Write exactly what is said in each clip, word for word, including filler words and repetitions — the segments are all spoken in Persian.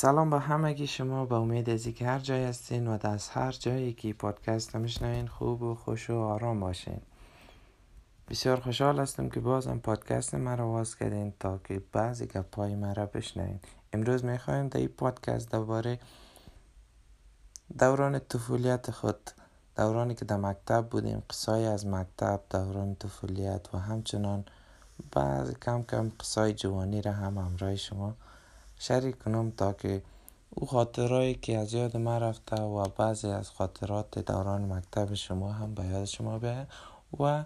سلام به همگی شما، به امید ازی که هر جای هستین و از هر جایی که پادکست رو میشنوین خوب و خوش و آرام باشین. بسیار خوشحال هستم که بازم پادکست مرا آغاز کردین تا که بعضی گپای مرا بشنوین. امروز میخوایم در این پادکست درباره دوران طفولیت خود، دورانی که در مکتب بودیم، قصای از مکتب، دوران طفولیت و همچنان بعضی کم کم قصای جوانی را هم همراه شما شریک کنم تا که او خاطرهایی که از یاد ما رفته و بعضی از خاطرات دوران مکتب شما هم به یاد شما بیاید و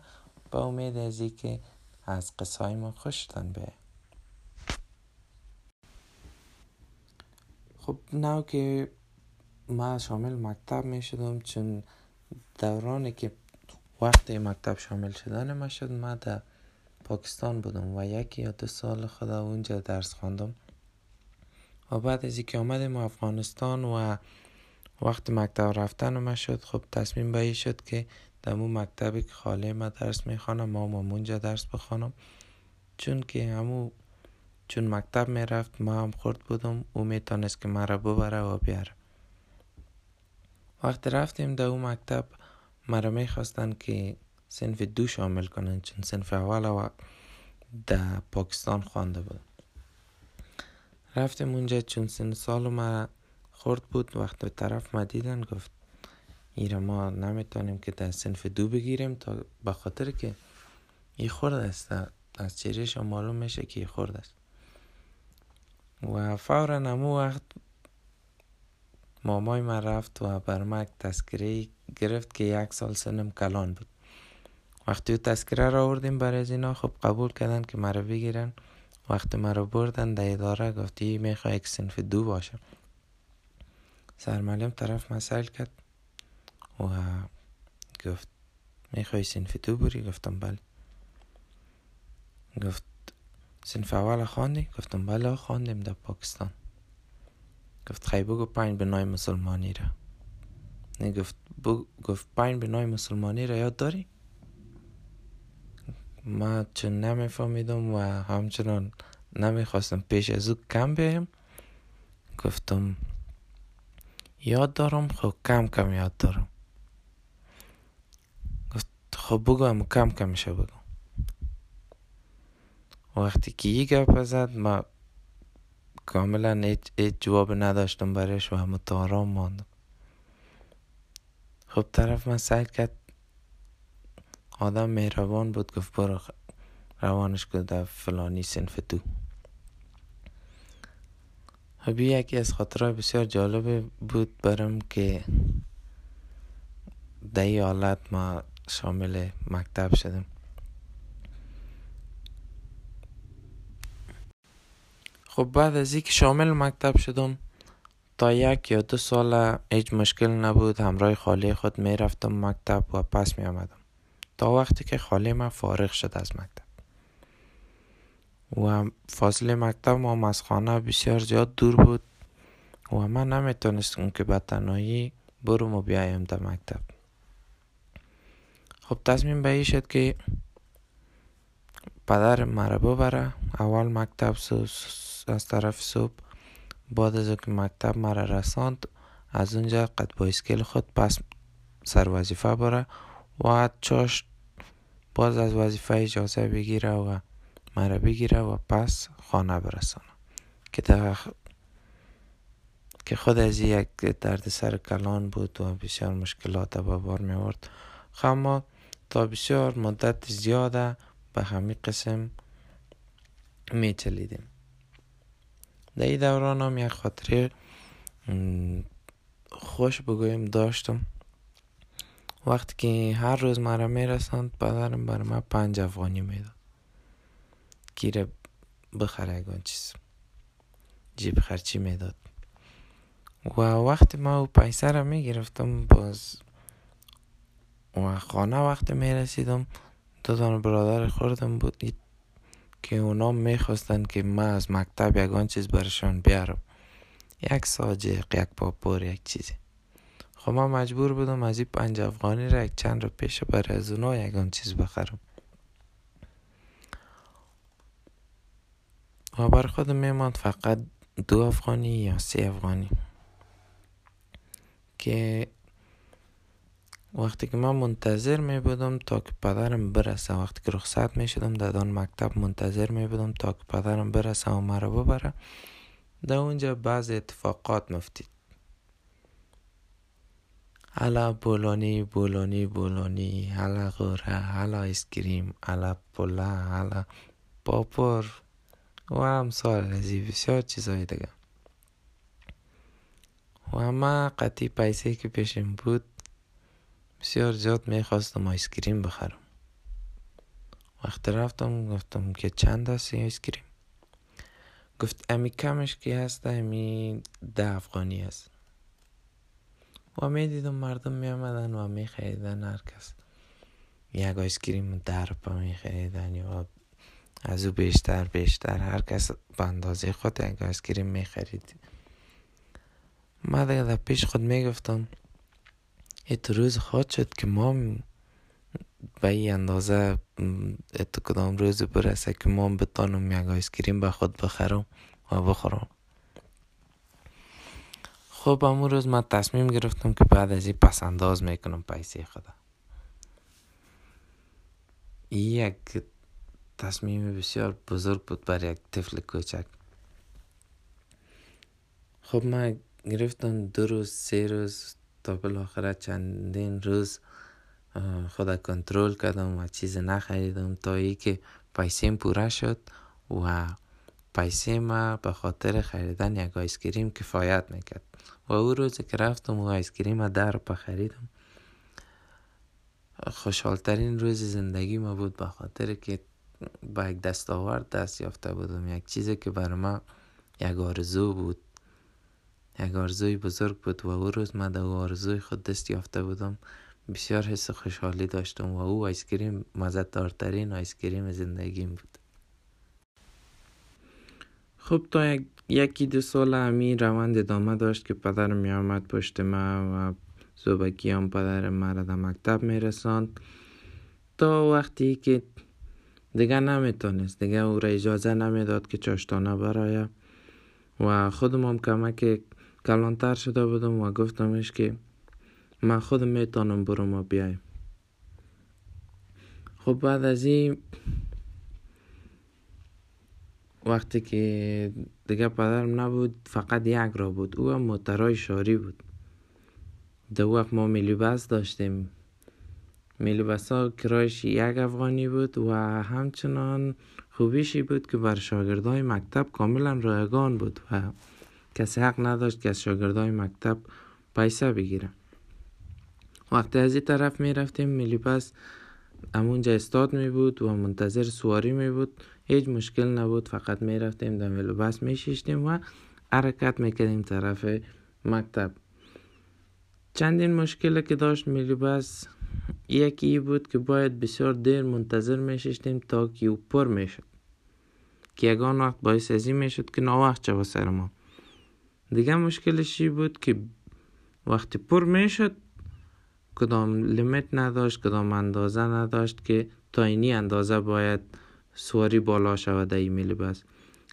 با امید ازی که از قصه‌های ما خوشتان بیاید. خب نه که ما شامل مکتب می شدم، چون دورانی که وقت مکتب شامل شدن ما شد، ما در پاکستان بودم و یکی یا دو سال خدا اونجا درس خواندم و بعد از اینکه آمدیم افغانستان و وقت مکتب رفتن ما شد، خب تصمیم بایی شد که در اون مکتبی که خاله ما درس میخوانم ما اونجا درس بخوانم، چون که همون چون مکتب میرفت ما هم خرد بودم، او میتونست که مرا ببره و بیاره. وقتی رفتیم در اون مکتب مرا میخواستن که صنف دو شامل کنن، چون صنف اول و در پاکستان خوانده بود. رفتم اونجا چون سن سال ما خورد بود، وقت طرف ما دیدن گفت ایره ما نمیتونیم که در صنف دو بگیریم تا به خاطر که ای خورد است، از چهرهش معلوم میشه که ای خورد است. و فورا همون وقت مامای من رفت و بر من تذکره گرفت که یک سال سنم کلان بود. وقتی تذکره را آوردیم برای اینا، خب قبول کردن که مرا بگیرن. وقتی مرا بردن در اداره گفتی میخوای یک صنف دو باشه. سرمعلم طرف مسائل کرد و گفت میخوای صنف دو بری؟ گفتم بله. گفت صنف اول خواندی؟ گفتم بله خواندیم در پاکستان. گفت خیلی بگو پایین بنای مسلمانی را. گفت بگو گفت پایین بنای مسلمانی را یاد داری؟ ما چون نمیفهمیدم و همچنان نمیخواستم پیش از او کم بیم، گفتم یاد دارم، خب کم کم یاد دارم. گفت خب بگو اما کم کمشه بگو. وقتی که یه گپ زد ما کاملا هیچ جواب نداشتم برایش و همه تارام ماندم. خب طرف من سعی کرد، آدم مهربان بود، گفت برو روانش کن در فلانی صنف دو. خب یکی از خاطرات بسیار جالب بود برام که در این حالت ما شامل مکتب شدیم. خب بعد از اینکه شامل مکتب شدم تا یک یا دو سال هیچ مشکل نبود، همراه خاله خود می رفتم مکتب و پس می آمدم تا وقتی که خاله من فارغ شد از مکتب. و فاصله مکتب ما از خانه بسیار زیاد دور بود و من نمیتونستم که به تنهایی بروم و بیایم در مکتب. خب تصمیم به این شد که پدر مرا ببره اول مکتب از طرف صبح. بعد از که مکتب مرا رساند، از اونجا قد با اسکیل خود پس سر وظیفه بره و چاش باز از وظیفه اجازه بگیره و مرا بگیره و پس خانه برسانه که در خ... که خود از یک درد سر کلان بود و بسیار مشکلات به بار می آورد. اما تا بسیار مدت زیاده به همین قسم می چلیدیم. در این دوران هم یک خاطره خوش بگویم داشتم. وقتی که هر روز مرا میرسند پدرم بر من پنج افغانی میداد کیره بخره اگان چیز جیب خرچی میداد. و وقتی ما او پیسه را میگرفتم باز و خانه وقتی میرسیدم دو تان برادر خوردم بود که اونا میخواستن که من از مکتب یگان چیز برشان بیارم، یک ساجق، یک پاپور، یک چیزی. خب من مجبور بودم از این پنج افغانی را یک چند را پیش برای از اونا یکان چیز بخرم و بر خودم میماند فقط دو افغانی یا سه افغانی، که وقتی که من منتظر می بودم تا که پدرم برسه، وقتی که رخصت می شدم در آن مکتب منتظر می بودم تا که پدرم برسه و مرا ببره. در اونجا بعض اتفاقات مفتید. حالا بولانی بولانی بولانی، حالا غوره، حالا ایسکریم، حالا پوله، حالا پاپور و امثال از این بسیار چیزهای دیگه. و همه قطعی پیسه که پیشم بود بسیار زیاد میخواستم آیسکریم بخرم. وقت رفتم گفتم که چند هستی آیسکریم؟ گفت امی کمش که هست امی ده افغانی هست. و می دیدم مردم می آمدن و می خریدن، هر کس یک آیسکریم ده روپا می خریدن یا از او بیشتر بیشتر، هر کس به اندازه خود یک آیسکریم می خرید. من دیگه در پیش خود می گفتم ات روز خود شد که ما به این اندازه ات کدام روز برسه که ما بتانم یک آیسکریم به خود بخرم و بخورم. خب همون روز من تصمیم گرفتم که بعد از این پس انداز میکنم پیسه خدا. یک تصمیم بسیار بزرگ بود برای یک طفل کوچک. خب من گرفتم دو روز سه روز تا بالاخره چندین روز خدا کنترل کردم و چیز نخریدم تا ای که پیسیم پوره شد و پیسه ما به خاطر خریدن یک آیسکریم کفایت میکرد. و او روزی که رفتم و آیسکریم ده روپا خریدم، خوشحالترین روز زندگی ما بود، به خاطر که با یک دستاورد دست یافته بودم، یک چیزی که بر ما یک آرزو بود، یک آرزوی بزرگ بود. و او روز من در آرزوی خود دست یافته بودم، بسیار حس خوشحالی داشتم و او آیسکریم مزه‌دارترین آیسکریم زندگیم بود. خب تا یک، یکی دو سال همین روند ادامه داشت که پدرم می آمد پشت من و زوبکی هم پدرم مرا در مکتب می رساند، تا وقتی که دیگه نمی تانست، دیگه او را اجازه نمی داد که چاشتانه برایم و خودم هم کمک کلانتر شده بودم و گفتمش که من خودم می تانم برو ما بیایم. خب بعد از این وقتی که دیگه پدرم نبود، فقط یک را بود، او هم موترهای شاری بود. در وقت ما میلی بس داشتیم، میلی بس ها کرایش یک افغانی بود و همچنان خوبیشی بود که بر شاگردای مکتب کاملا رایگان بود و کسی حق نداشت که از شاگردای مکتب پیسه بگیره. وقتی از این طرف میرفتیم میلی بس همونجا استاد می بود و منتظر سواری می بود، هیچ مشکل نبود، فقط می رفتیم در میلو بس می شیشتیم و حرکت می کردیم طرف مکتب. چندین مشکلی که داشت میلو بس، یکی بود که باید بسیار دیر منتظر می شیشتیم تا که او پر می شد، که یکان وقت باعث ازی می شد که ناوقت چه با سر ما. دیگه مشکلشی بود که وقتی پر می شد کدام لیمیت نداشت، کدام اندازه نداشت که تا اینی اندازه باید سواری بالا شود. در این میلی بس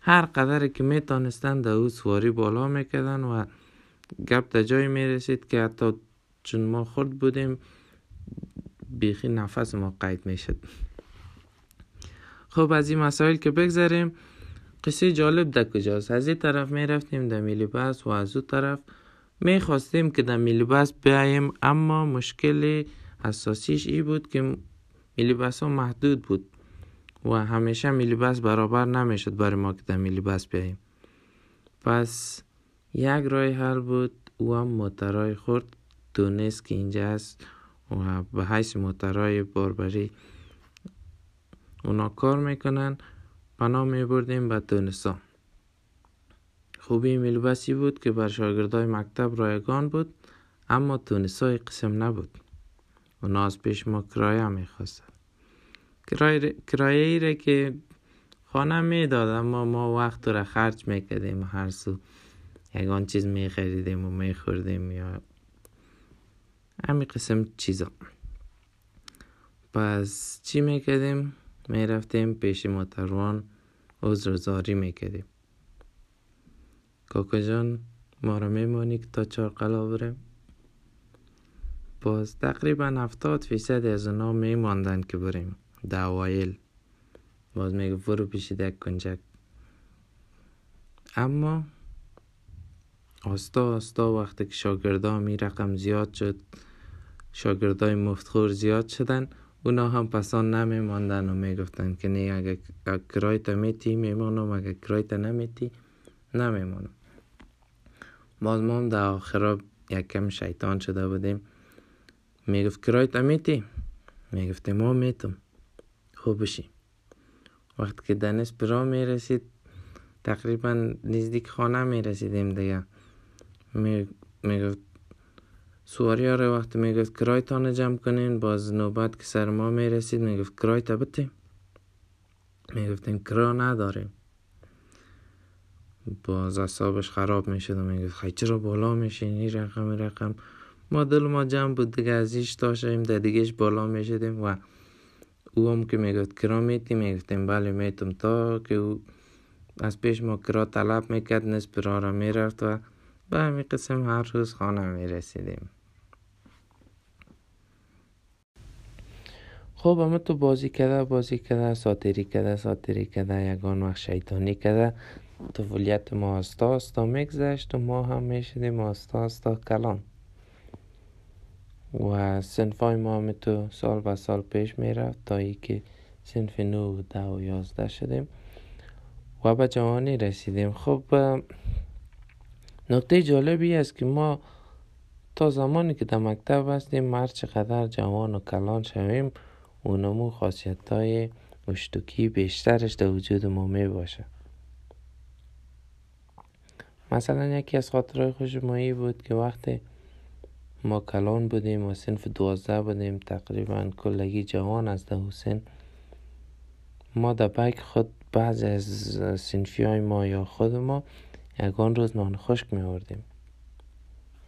هر قدر که میتانستند در او سواری بالا میکردن و گپ در جایی میرسید که حتی چون ما خرد بودیم بیخی نفس ما قید میشد. خب از این مسائل که بگذاریم، قصه جالب در کجاست؟ از این طرف میرفتیم در میلی بس و از اون طرف می خواستیم که در میلی بس بیاییم، اما مشکل اساسیش ای بود که میلی بس ها محدود بود و همیشه میلی بس برابر نمی شد برای ما که در میلی بس بیاییم. پس یک رای حل بود و هم موترهای خرد دونست که اینجا است و به حیث موترهای باربری اونا کار میکنن، پناه می بردیم به دونستا. خوبی میلی بسی بود که بر شاگردای مکتب رایگان بود، اما تونسای قسم نبود، اونا از پیش ما کرایه میخواستن، کرایه کرایه را که خانه میداد، اما ما وقت را خرج میکردیم، هر سو یکان چیز میخریدیم و میخوردیم یا همین قسم چیزا. پس چی میکردیم؟ میرفتیم پیش متروان عذر زاری میکردیم. کاکا جان ما را میمانی که تا چار قلعه بریم؟ باز تقریبا هفتاد فیصد از اونا میماندن که بریم در اوایل. باز میگه برو پیش دک کنجک. اما آستا آستا وقتی که شاگردها می رقم زیاد شد، شاگردهای مفتخور زیاد شدن، اونا هم پسان نمی ماندن و می گفتن که نه اگه کرایتا میتی میمانم، اگه کرایتا نمیتی نمیمانم. باز ما هم در آخرا یک کم شیطان شده بودیم. می گفت کرایتا میتی؟ می گفت ما میتم. خوب بشی. وقتی که دنس برا می رسید، تقریبا نزدیک خانه می رسیدیم دیگه، می, می گفت سواری ها رو وقتی می گفت کرایتان جمع کنین، باز نوبت که سر ما می رسید می گفت کرایتا بتیم، می گفتیم کرا نداریم. باز اعصابش خراب می شد و می گفت خیلی چرا بالا می شینی رقم رقم. ما دل ما جمع بود دیگه، ازیش داشتیم در دیگهش بالا می شدیم و او هم که می گفت کرا میتی، می گفتیم بله میتم، تا که او از پیش ما کرا طلب میکرد، نسبت را را میرفت و به همین قسم هر روز خانه میرسیدیم. خب اما تو بازی کده بازی کده ساتری کده ساتری کده یکان وقت شیطانی کده، طفولیت ما آستا آستا میگذشت و ما هم میشدیم آستا آستا کلان و سنفای ما هم تو سال و سال پیش میرفت تا ای که سنف نو ده و یازده شدیم و به جوانی رسیدیم. خب نکته جالبی است که ما تا زمانی که در مکتب هستیم، هر چقدر جوان و کلان شویم، اونمو خاصیت‌های اشتوکی بیشترش در وجود ما می باشه. مثلا یکی از خاطرهای خوشمایی بود که وقتی ما کلان بودیم و صنف دوازده بودیم، تقریبا کلگی جوان از ده حسین، ما در بک خود بعض از سنفی های ما یا خود ما یکان روز نان خشک می آوردیم.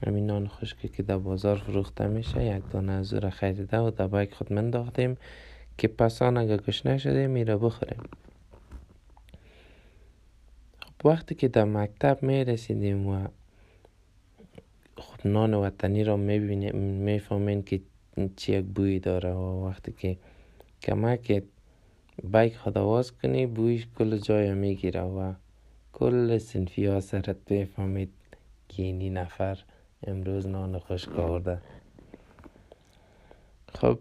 همین نان خشکی که در بازار فروخته میشه، یک دانه از زور خریده و در بک خود منداختیم که پسان اگه گشنه شده میره بخوریم. وقتی که در مکتب می رسیدیم و خب نان وطنی را می بینیم، می فهمیم که چی یک بوی داره و وقتی که کمک بایک خود آواز کنی، بویش کل جای میگیره و کل سنفی ها سرت بفهمید که اینی نفر امروز نان خشک آورده. خب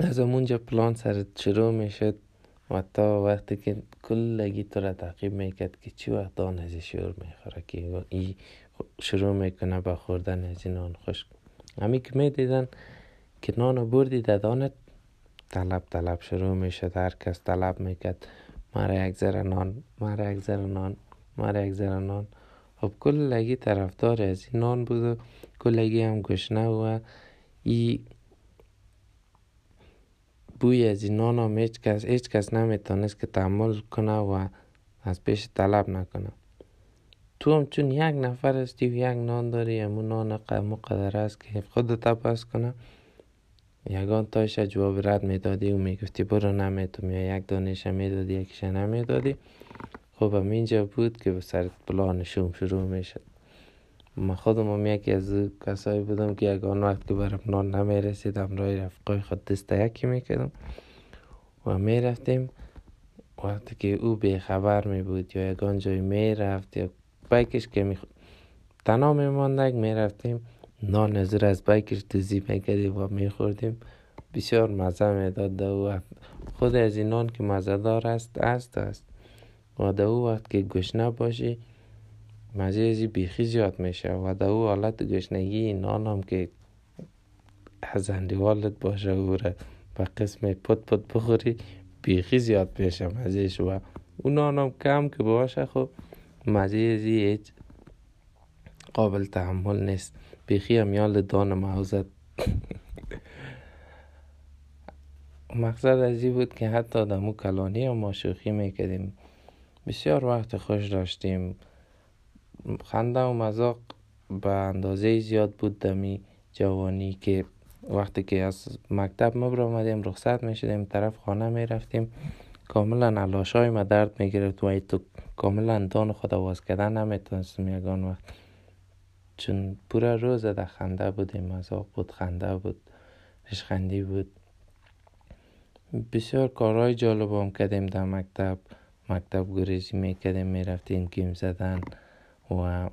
از همونجا پلان سرت شروع میشد و تا وقتی که کلگی تو را تعقیب میکرد که چی وقت دان ازی شروع میخوره که این شروع میکنه به خوردن از این نان خشک. همین که میدیدن که نان بردی در دانت، طلب طلب شروع میشد. هر کس طلب میکرد مرا یک ذره نان، مرا یک ذره نان، مرا یک ذره نان. خب کلگی طرفدار از این نان بود و کلگی هم گشنه و ای بوی از این نان هم هیچ کس هیچ کس نمیتونست که تحمل کنه و از پیش طلب نکنه. تو هم چون یک نفر هستی و یک نان داری، همون نان مقدر است که خودت پس کنه، یکان تایش جواب رد میدادی و میگفتی برو نمیتوم، یا یک دانش میدادی یکیش نمیدادی. خب هم اینجا بود که به سرت پلان شوم شروع میشد. من خودم هم یکی از کسایی بودم که یکان وقت که برم نان نمیرسیدم، رای رفقای خود دست یکی میکردم و میرفتیم. وقتی که او بیخبر میبود یا یکان جای میرفت یا بایکش که میخ... تنها میماندک، میرفتیم نان نظر از بایکش دوزی میکردیم و میخوردیم. بسیار مزه میداد. و خود از این نان که مزه دار است است است و در او وقت که گشنه باشی مزه ازی بیخی زیاد میشه و در او حالت گشنگی نان هم که از اندیوالت باشه و را به قسم پت پت بخوری بیخی زیاد میشه مزهش و اون نان هم کم که باشه، خب مزه ازی هیچ قابل تحمل نیست. بیخی هم یال دان محوزت. مقصد از این بود که حتی دمو کلانی هم ما شوخی میکردیم، بسیار وقت خوش داشتیم. خنده و مذاق به اندازه زیاد بود دمی جوانی که وقتی که از مکتب ما برآمدیم، رخصت میشدیم، طرف خانه میرفتیم، کاملا علاشای ما درد میگرفت و تو کاملا دان خود آواز کردن نمیتونستم یگان وقت، چون پورا روز در خنده بودیم، مذاق بود، خنده بود، ریشخندی بود. بسیار کارهای جالب هم کردیم در مکتب. مکتب گریزی میکردیم، میرفتیم گیم زدن و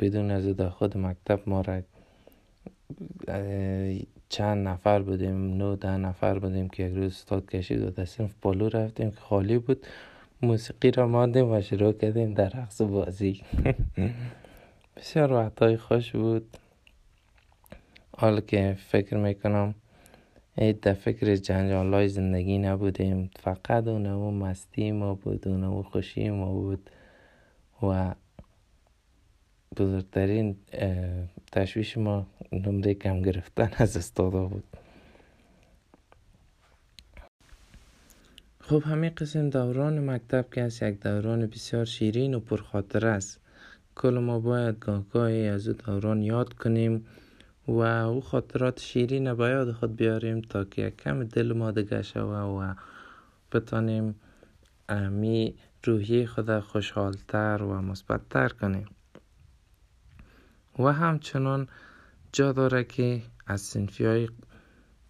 بدون از در خود مکتب ما را چند نفر بودیم، نه ده نفر بودیم که یک روز استاد کشید و در صنف پالو رفتیم که خالی بود، موسیقی را ماندیم و شروع کردیم در رقص و بازی. بسیار وقتهای خوش بود. حال که فکر میکنم در فکر جنجالای زندگی نبودیم، فقط اونو مستی ما بود، اونو خوشی ما بود و بزرگترین تشویش ما نمره کم گرفتن از استادا بود. خب همین قسم دوران مکتب که از یک دوران بسیار شیرین و پرخاطره است. کل ما باید گاهگاهی از او دوران یاد کنیم و او خاطرات شیرین به یاد خود بیاریم تا که کم دل ما دگه شوه و بتانیم امی روحی خود خوشحالتر و مثبت‌تر کنیم. و همچنان جا داره که از صنفی‌هایی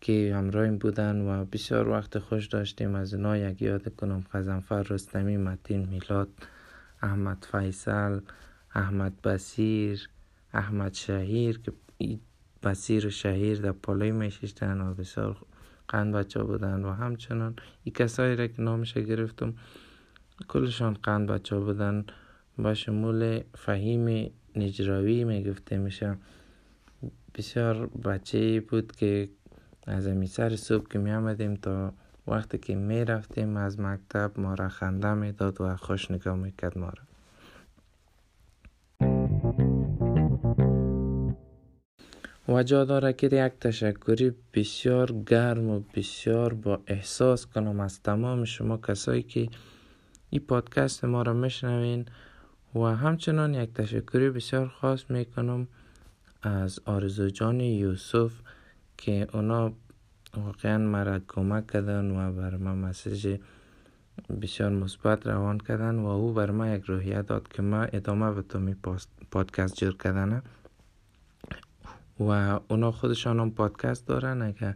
که همراهیم بودن و بسیار وقت خوش داشتیم از اونا یک یاد کنم: غضنفر رستمی، متین میلاد، احمد فیصل، احمد بصیر، احمد شهیر که بصیر و شهیر در پالای میشیشتن و بسیار قند بچه بودن و همچنان این کسایی را که نامش گرفتم کلشان قند بچه بودن، با شمول فهیم نجراوی میگفته میشه. بسیار بچه بود که از امی سر صبح که می آمدیم تا وقتی که می رفتیم از مکتب ما را خنده می داد و خوش نگاه می کرد ما را. و جا داره که یک تشکری بسیار گرم و بسیار با احساس کنم از تمام شما کسایی که این پادکست ما را میشنوین و همچنان یک تشکری بسیار خاص میکنم از آرزو جان یوسف که اونا واقعا مرا کمک کردن و بر من مسیج بسیار مثبت روان کردن و او بر من یک روحیه داد که ما ادامه به تو می پادکست جور کردنه و اونا خودشان هم پادکست دارن. اگر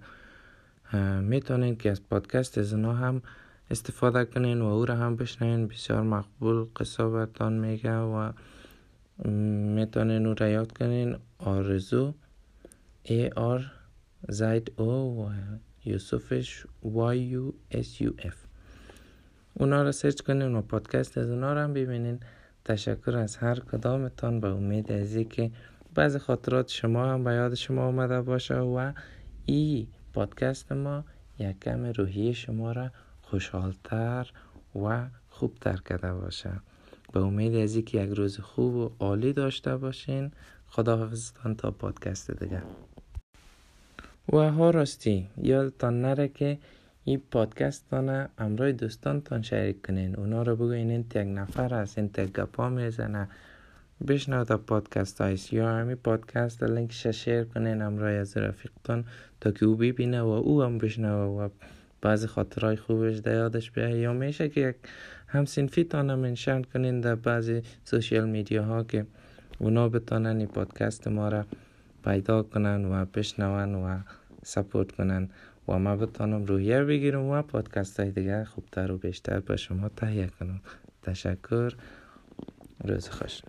میتونین که از پادکست از اونا هم استفاده کنین و او را هم بشنین، بسیار مقبول قصه برتان میگه و میتونین او را یاد کنین. آرزو A R Z O و یوسفش Y U S U F، اونا را سرچ کنین و پادکست از اونا را هم ببینین. تشکر از هر کدامتان، به امید از اینکه بعضی خاطرات شما هم به یاد شما آمده باشه و ای پادکست ما یک کم روحی شما را خوشحالتر و خوبتر کرده باشه. به امید از اینکه یک روز خوب و عالی داشته باشین. خداحافظتان تا پادکست دیگه. و ها راستی یادتان نره که این پادکست تانه همراه دوستانتان شریک کنین، اونا رو بگوین این یک نفر هست، این یک گپا میزنه، بشنو تا پادکست هایست، یا همین پادکست لینکش شیر کنین همراه از رفیقتان تا که او ببینه و او هم بشنوه و بعضی خاطرهای خوبش در یادش بیه، یا میشه که یک همسنفیتان هم منشن کنین در بعضی سوشیل میدیا ها که اونا بتانن این پادکست ما را پیدا کنن و بشنون و سپورت کنن و ما بتانم روحیه بگیرم و پادکست های دیگه خوبتر و بیشتر به شما تهیه کنم. تشکر، روز خوش.